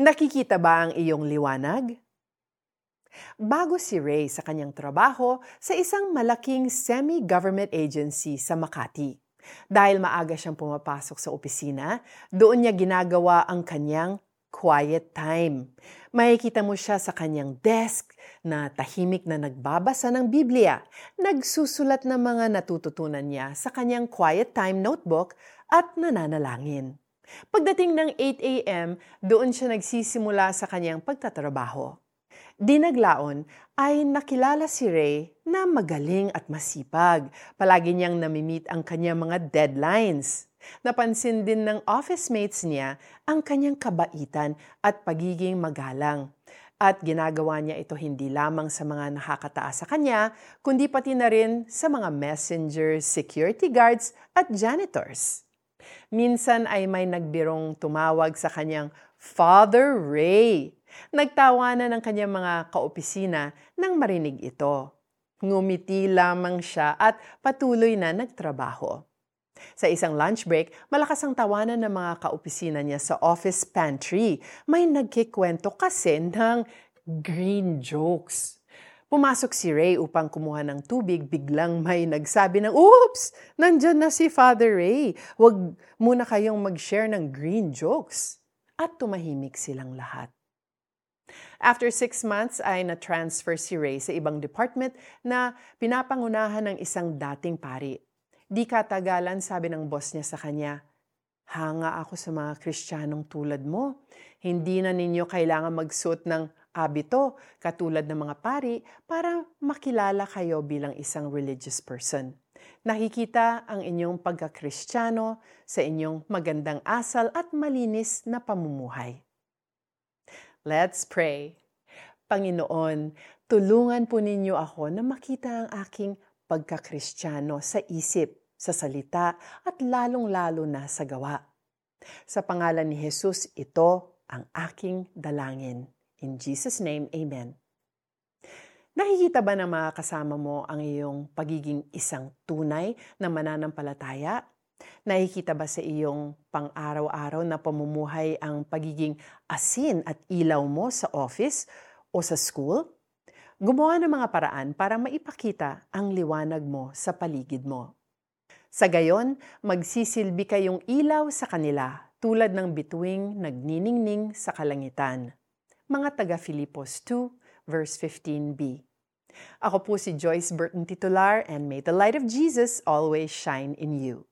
Nakikita ba ang iyong liwanag? Bago si Ray sa kanyang trabaho sa isang malaking semi-government agency sa Makati. Dahil maaga siyang pumapasok sa opisina, doon niya ginagawa ang kanyang quiet time. Makikita mo siya sa kanyang desk na tahimik na nagbabasa ng Biblia, nagsusulat ng mga natututunan niya sa kanyang quiet time notebook at nananalangin. Pagdating ng 8 a.m., doon siya nagsisimula sa kanyang pagtatrabaho. Dinaglaon ay nakilala si Ray na magaling at masipag. Palagi niyang nami-meet ang kanyang mga deadlines. Napansin din ng office mates niya ang kanyang kabaitan at pagiging magalang. At ginagawa niya ito hindi lamang sa mga nakakataas sa kanya, kundi pati na rin sa mga messenger, security guards at janitors. Minsan ay may nagbirong tumawag sa kanyang Father Ray. Nagtawanan ang kanyang mga kaopisina nang marinig ito. Ngumiti lamang siya at patuloy na nagtrabaho. Sa isang lunch break, malakas ang tawanan ng mga kaopisina niya sa office pantry. May nagkikwento kasi ng green jokes. Pumasok si Ray upang kumuha ng tubig, biglang may nagsabi ng, "Oops! Nandyan na si Father Ray. Huwag muna kayong mag-share ng green jokes." At tumahimik silang lahat. After 6 months ay na-transfer si Ray sa ibang department na pinapangunahan ng isang dating pari. Di katagalan sabi ng boss niya sa kanya, "Hanga ako sa mga Kristiyanong tulad mo. Hindi na ninyo kailangan magsuot ng abito katulad ng mga pari para makilala kayo bilang isang religious person. Nakikita ang inyong pagkakristyano sa inyong magandang asal at malinis na pamumuhay." Let's pray. Panginoon, tulungan po ninyo ako na makita ang aking pagkakristyano sa isip, sa salita at lalong-lalo na sa gawa. Sa pangalan ni Jesus, ito ang aking dalangin. In Jesus' name, Amen. Nakikita ba ng mga kasama mo ang iyong pagiging isang tunay na mananampalataya? Nakikita ba sa iyong pang-araw-araw na pamumuhay ang pagiging asin at ilaw mo sa office o sa school? Gumawa ng mga paraan para maipakita ang liwanag mo sa paligid mo. Sa gayon, magsisilbi kayong ilaw sa kanila tulad ng bituing nagniningning sa kalangitan. Mga taga Filipos 2, verse 15b. Ako po si Joyce Burton Titular, and may the light of Jesus always shine in you.